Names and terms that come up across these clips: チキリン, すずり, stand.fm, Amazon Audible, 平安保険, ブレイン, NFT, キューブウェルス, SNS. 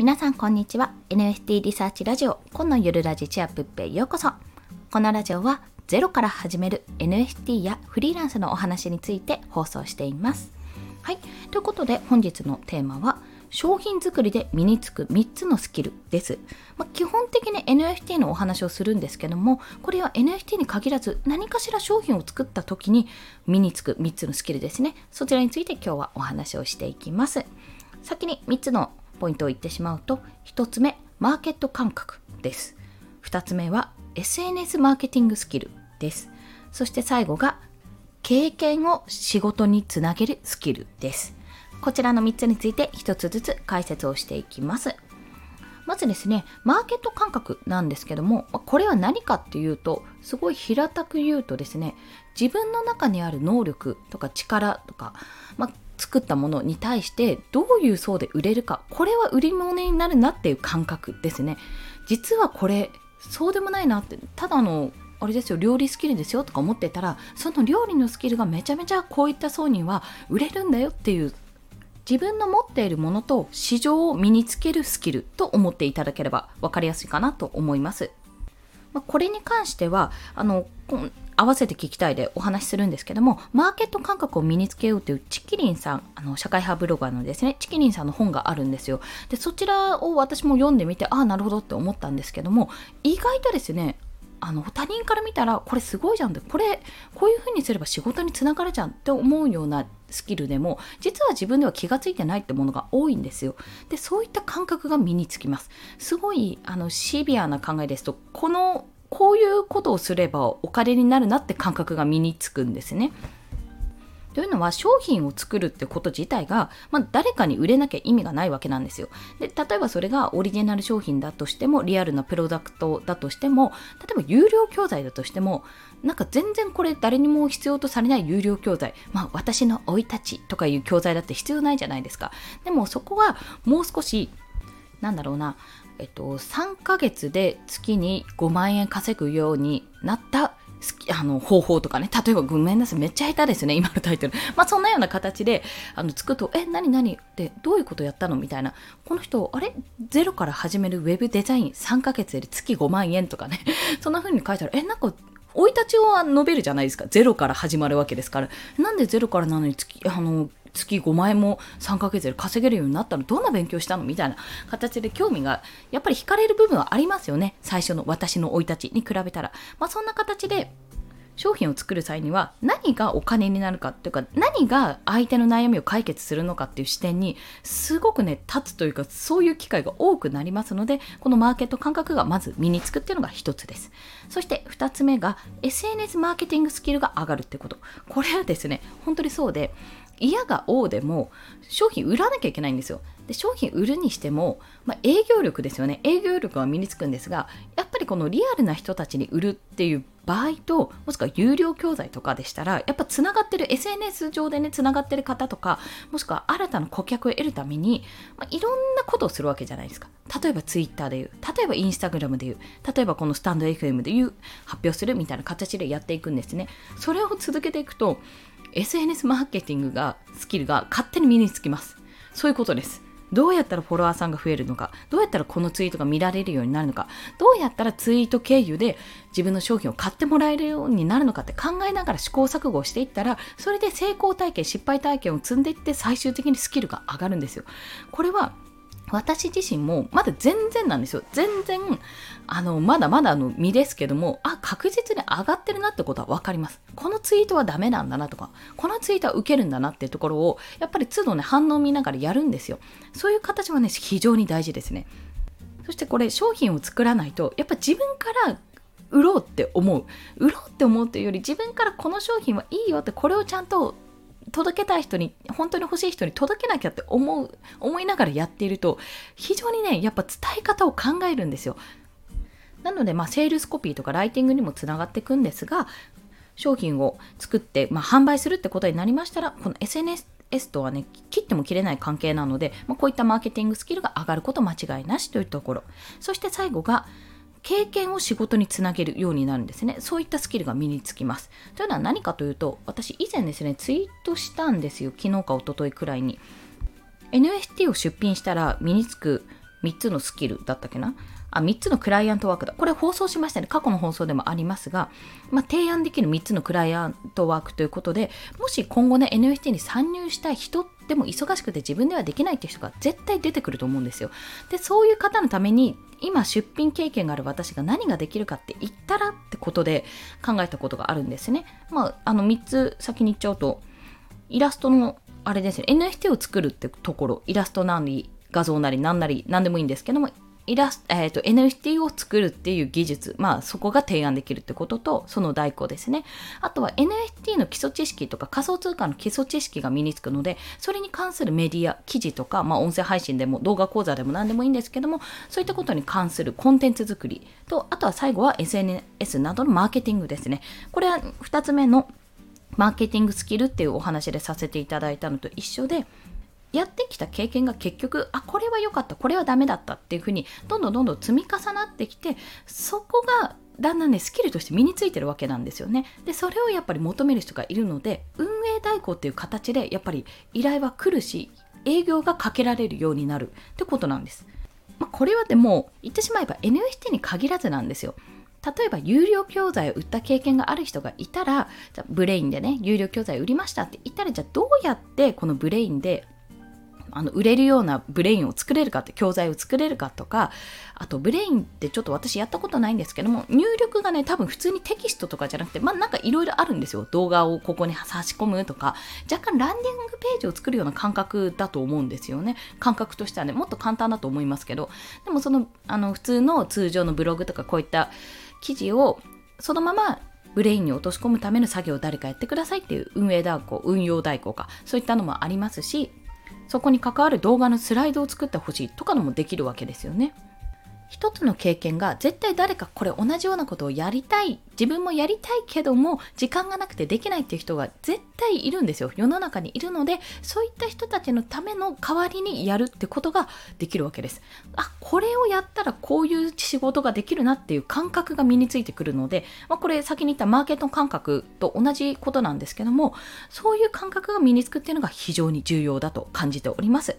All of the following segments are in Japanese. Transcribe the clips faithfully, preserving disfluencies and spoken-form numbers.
皆さんこんにちは。 エヌエフティー リサーチラジオ今のゆるラジチアップッペへようこそ。このラジオはゼロから始める エヌエフティー やフリーランスのお話について放送しています。はい、ということで本日のテーマは商品作りで身につくみっつのスキルです。まあ、基本的に エヌエフティー のお話をするんですけども、これは エヌエフティー に限らず何かしら商品を作った時に身につくみっつのスキルですね。そちらについて今日はお話をしていきます。先にみっつのポイントを言ってしまうと、ひとつめマーケット感覚です。ふたつめは エスエヌエス マーケティングスキルです。そして最後が経験を仕事につなげるスキルです。こちらのみっつについてひとつずつ解説をしていきます。まずですね、マーケット感覚なんですけども、これは何かっていうと、すごい平たく言うとですね、自分の中にある能力とか力とか、まあ、作ったものに対してどういう層で売れるか、これは売り物になるなっていう感覚ですね。実はこれそうでもないなって、ただのあれですよ、料理スキルですよとか思ってたら、その料理のスキルがめちゃめちゃこういった層には売れるんだよっていう、自分の持っているものと市場を身につけるスキルと思っていただければ分かりやすいかなと思います。まあ、これに関してはあの合わせて聞きたいでお話しするんですけども、マーケット感覚を身につけようというチキリンさん、あの社会派ブロガーのですね、チキリンさんの本があるんですよ。でそちらを私も読んでみて、ああなるほどって思ったんですけども、意外とですね、あの他人から見たらこれすごいじゃんって、これこういう風にすれば仕事につながるじゃんって思うようなスキルでも、実は自分では気がついてないってものが多いんですよ。でそういった感覚が身につきます。すごいあのシビアな考えですと、このこういうことをすればお金になるなって感覚が身につくんですね。というのは、商品を作るってこと自体が、まあ、誰かに売れなきゃ意味がないわけなんですよ。で例えばそれがオリジナル商品だとしても、リアルなプロダクトだとしても、例えば有料教材だとしても、なんか全然これ誰にも必要とされない有料教材、まあ私の生い立ちとかいう教材だって必要ないじゃないですか。でもそこはもう少し、なんだろうな、えっと、さんかげつで月にごまんえん稼ぐようになったあの方法とかね、例えばごめんなさい、めっちゃ下手ですね今のタイトルまあそんなような形であの作ると、え何何ってどういうことやったのみたいな、この人あれゼロから始めるウェブデザインさんかげつで月ごまんえんとかねそんな風に書いたら、えなんか生い立ちを述べるじゃないですか。ゼロから始まるわけですから、なんでゼロからなのに月あの月ごまんえんもさんかげつで稼げるようになったの、どんな勉強したのみたいな形で興味がやっぱり惹かれる部分はありますよね。最初の私の生い立ちに比べたら、まあ、そんな形で商品を作る際には、何がお金になるかというか、何が相手の悩みを解決するのかっていう視点にすごくね立つというか、そういう機会が多くなりますので、このマーケット感覚がまず身につくっていうのが一つです。そして二つ目が エスエヌエス マーケティングスキルが上がるってこと。これはですね本当にそうで、嫌が応でも商品売らなきゃいけないんですよ。で商品売るにしても、まあ、営業力ですよね。営業力は身につくんですが、やっぱりこのリアルな人たちに売るっていう場合と、もしくは有料教材とかでしたら、やっぱつながってる エスエヌエス 上でねつながってる方とか、もしくは新たな顧客を得るために、まあ、いろんなことをするわけじゃないですか。例えば Twitter でいう、例えば Instagram でいう、例えばこのスタンド エフエム でいう発表するみたいな形でやっていくんですね。それを続けていくと、エスエヌエス マーケティングがスキルが勝手に身につきます。そういうことです。どうやったらフォロワーさんが増えるのか、どうやったらこのツイートが見られるようになるのか、どうやったらツイート経由で自分の商品を買ってもらえるようになるのかって考えながら試行錯誤をしていったら、それで成功体験失敗体験を積んでいって、最終的にスキルが上がるんですよ。これは私自身もまだ全然なんですよ。全然あのまだまだの身ですけども、あ確実に上がってるなってことは分かります。このツイートはダメなんだなとか、このツイートはウケるんだなっていうところをやっぱり都度ね反応を見ながらやるんですよ。そういう形はね非常に大事ですね。そしてこれ商品を作らないと、やっぱ自分から売ろうって思う売ろうって思うというより、自分からこの商品はいいよって、これをちゃんと届けたい人に、本当に欲しい人に届けなきゃって思う思いながらやっていると、非常にねやっぱ伝え方を考えるんですよ。なのでまあセールスコピーとかライティングにもつながっていくんですが、商品を作って、まあ、販売するってことになりましたら、この エスエヌエス とはね切っても切れない関係なので、まあ、こういったマーケティングスキルが上がること間違いなしというところ。そして最後が経験を仕事につなげるようになるんですね。そういったスキルが身につきます。というのは何かというと、私以前ですねツイートしたんですよ。昨日か一昨日くらいに エヌエフティー を出品したら身につくみっつのスキルだったっけなあみっつのクライアントワークだ。これ放送しましたね、過去の放送でもありますが、まあ、提案できるみっつのクライアントワークということで、もし今後ね エヌエフティー に参入したい人でも忙しくて自分ではできないって人が絶対出てくると思うんですよ。でそういう方のために今出品経験がある私が何ができるかって言ったらってことで考えたことがあるんですね。まあ、あのみっつ先に言っちゃうと、イラストのあれですね、 エヌエフティー を作るってところ、イラストなり画像なり何なり何でもいいんですけども、イラス、えーと、エヌエフティー を作るっていう技術、まあそこが提案できるってことと、その代行ですね。あとは エヌエフティー の基礎知識とか仮想通貨の基礎知識が身につくので、それに関するメディア、記事とか、まあ音声配信でも動画講座でも何でもいいんですけども、そういったことに関するコンテンツ作りと、あとは最後は エスエヌエス などのマーケティングですね。これはふたつめのマーケティングスキルっていうお話でさせていただいたのと一緒で、やってきた経験が結局、あ、これは良かった、これはダメだったっていうふうに、どんどんどんどん積み重なってきて、そこがだんだんね、スキルとして身についてるわけなんですよね。で、それをやっぱり求める人がいるので、運営代行っていう形で、やっぱり依頼は来るし、営業がかけられるようになるってことなんです。まあ、これはでも、言ってしまえば エヌエフティー に限らずなんですよ。例えば有料教材を売った経験がある人がいたら、じゃブレインでね、有料教材売りましたって言ったら、じゃあどうやってこのブレインで、あの売れるようなブレインを作れるかって、教材を作れるかとか、あとブレインってちょっと私やったことないんですけども、入力がね多分普通にテキストとかじゃなくて、まあなんかいろいろあるんですよ。動画をここに差し込むとか、若干ランディングページを作るような感覚だと思うんですよね。感覚としてはね、もっと簡単だと思いますけど、でもそのあの普通の通常のブログとかこういった記事をそのままブレインに落とし込むための作業を誰かやってくださいっていう運営代行、運用代行か、そういったのもありますし、そこに関わる動画のスライドを作ってほしいとかのもできるわけですよね。一つの経験が絶対誰かこれ同じようなことをやりたい、自分もやりたいけども時間がなくてできないっていう人が絶対いるんですよ。世の中にいるので、そういった人たちのための代わりにやるってことができるわけです。あ、これをやったらこういう仕事ができるなっていう感覚が身についてくるので、まあ、これ先に言ったマーケット感覚と同じことなんですけども、そういう感覚が身につくっていうのが非常に重要だと感じております。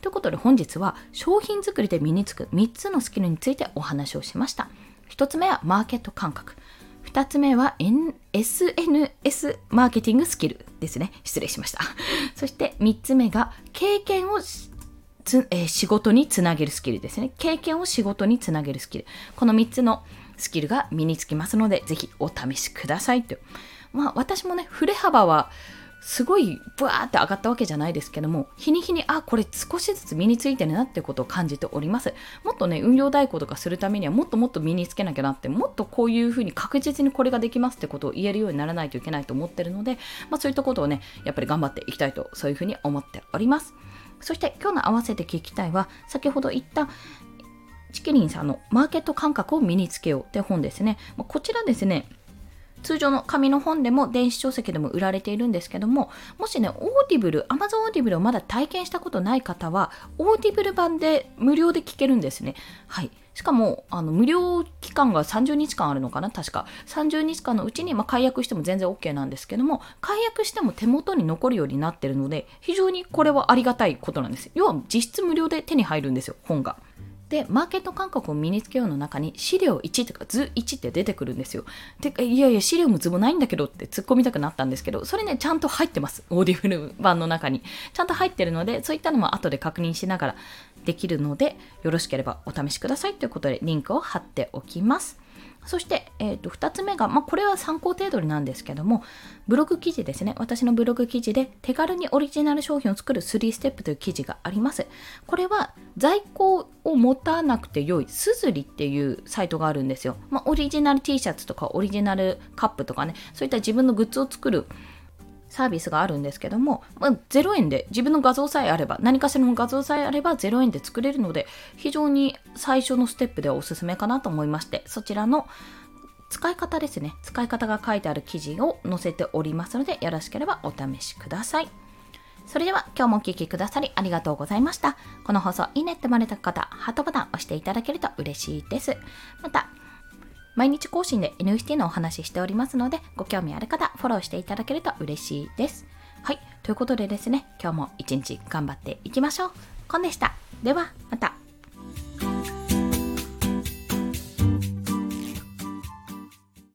ということで本日は商品作りで身につくみっつのスキルについてお話をしました。ひとつめはマーケット感覚。ふたつめは エスエヌエス マーケティングスキルですね。失礼しました。そしてみっつめが経験をつ、えー、仕事につなげるスキルですね。経験を仕事につなげるスキル。このみっつのスキルが身につきますので、ぜひお試しくださいと。まあ私もね、振れ幅はすごいブワーって上がったわけじゃないですけども、日に日にあこれ少しずつ身についてるなってことを感じております。もっとね、運用代行とかするためにはもっともっと身につけなきゃなって、もっとこういうふうに確実にこれができますってことを言えるようにならないといけないと思ってるので、まあ、そういったことをねやっぱり頑張っていきたいと、そういうふうに思っております。そして今日の合わせて聞きたいは、先ほど言ったチキリンさんのマーケット感覚を身につけようって本ですね。こちらですね、通常の紙の本でも電子書籍でも売られているんですけども、もしね、オーディブル、Amazon オーディブルをまだ体験したことない方は、オーディブル版で無料で聞けるんですね。はい。しかも、あの無料期間がさんじゅうにちかんあるのかな、確か。さんじゅうにちかんのうちに、まあ、解約しても全然 OK なんですけども、解約しても手元に残るようになっているので、非常にこれはありがたいことなんです。要は実質無料で手に入るんですよ、本が。で、マーケット感覚を身につけようの中に資料いちとか図いちって出てくるんですよ。てか、いやいや資料も図もないんだけどって突っ込みたくなったんですけど、それねちゃんと入ってます。オーディブル版の中にちゃんと入ってるので、そういったのも後で確認しながらできるので、よろしければお試しくださいということでリンクを貼っておきます。そして、えー、とふたつめが、まあ、これは参考程度なんですけども、ブログ記事ですね。私のブログ記事で手軽にオリジナル商品を作るスリーステップという記事があります。これは在庫を持たなくて良いすずりっていうサイトがあるんですよ。まあ、オリジナル T シャツとかオリジナルカップとかね、そういった自分のグッズを作るサービスがあるんですけども、まあ、ゼロえんで自分の画像さえあれば、何かしらの画像さえあればゼロえんで作れるので、非常に最初のステップではおすすめかなと思いまして、そちらの使い方ですね、使い方が書いてある記事を載せておりますので、よろしければお試しください。それでは今日もお聞きくださりありがとうございました。この放送いいねって思われた方、ハートボタンを押していただけると嬉しいです。また毎日更新で エヌエフティー のお話ししておりますので、ご興味ある方、フォローしていただけると嬉しいです。はい、ということでですね、今日も一日頑張っていきましょう。コンでした。では、また。